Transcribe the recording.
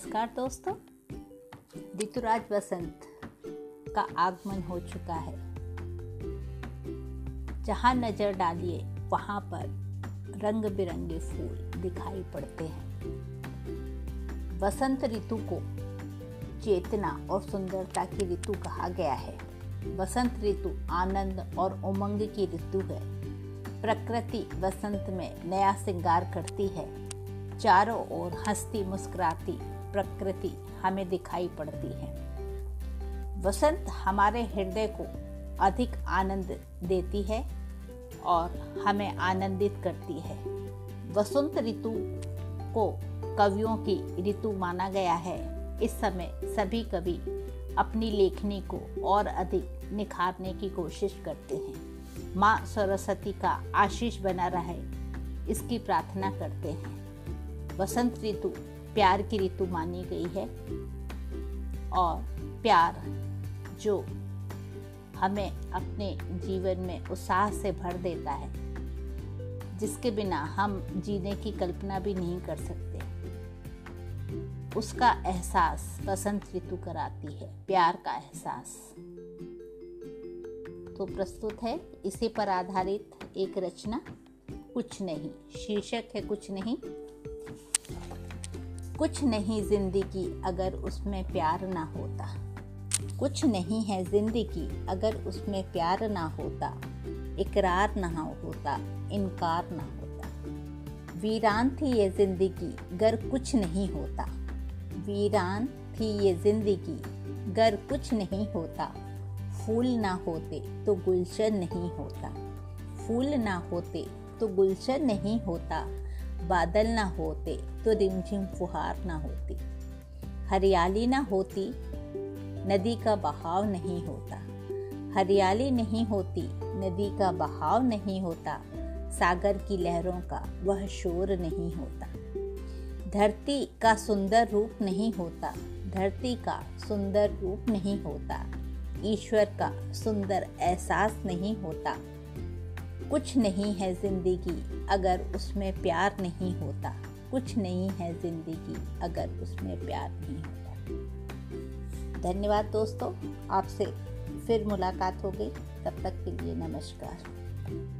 नमस्कार दोस्तों, ऋतुराज बसंत का आगमन हो चुका है। जहाँ नजर डालिए वहाँ पर रंग बिरंगे फूल दिखाई पड़ते हैं। बसंत ऋतु को चेतना और सुंदरता की ऋतु कहा गया है। बसंत ऋतु आनंद और उमंग की ऋतु है। प्रकृति बसंत में नया श्रृंगार करती है। चारों ओर हंसती मुस्कुराती प्रकृति हमें दिखाई पड़ती है। वसंत हमारे हृदय को अधिक आनंद देती है और हमें आनंदित करती है। वसंत ऋतु को कवियों की ऋतु माना गया है। इस समय सभी कवि अपनी लेखनी को और अधिक निखारने की कोशिश करते हैं। माँ सरस्वती का आशीष बना रहे, इसकी प्रार्थना करते हैं। वसंत ऋतु प्यार की ऋतु मानी गई है और प्यार जो हमें अपने जीवन में उत्साह से भर देता है, जिसके बिना हम जीने की कल्पना भी नहीं कर सकते, उसका एहसास वसंत ऋतु कराती है, प्यार का एहसास। तो प्रस्तुत है इसी पर आधारित एक रचना, कुछ नहीं। शीर्षक है कुछ नहीं। कुछ नहीं जिंदगी अगर उसमें प्यार ना होता, कुछ नहीं है जिंदगी अगर उसमें प्यार ना होता, इकरार ना होता, इनकार ना होता। वीरान थी ये जिंदगी गर कुछ नहीं होता, वीरान थी ये जिंदगी गर कुछ नहीं होता। फूल ना होते तो गुलशन नहीं होता, फूल ना होते तो गुलशन नहीं होता। बादल ना होते तो रिमझिम फुहार ना होती, हरियाली ना होती नदी का बहाव नहीं होता, हरियाली नहीं होती नदी का बहाव नहीं होता। सागर की लहरों का वह शोर नहीं होता, धरती का सुंदर रूप नहीं होता, धरती का सुंदर रूप नहीं होता। ईश्वर का सुंदर एहसास नहीं होता। कुछ नहीं है जिंदगी अगर उसमें प्यार नहीं होता, कुछ नहीं है जिंदगी अगर उसमें प्यार नहीं होता। धन्यवाद दोस्तों, आपसे फिर मुलाकात हो गई। तब तक के लिए नमस्कार।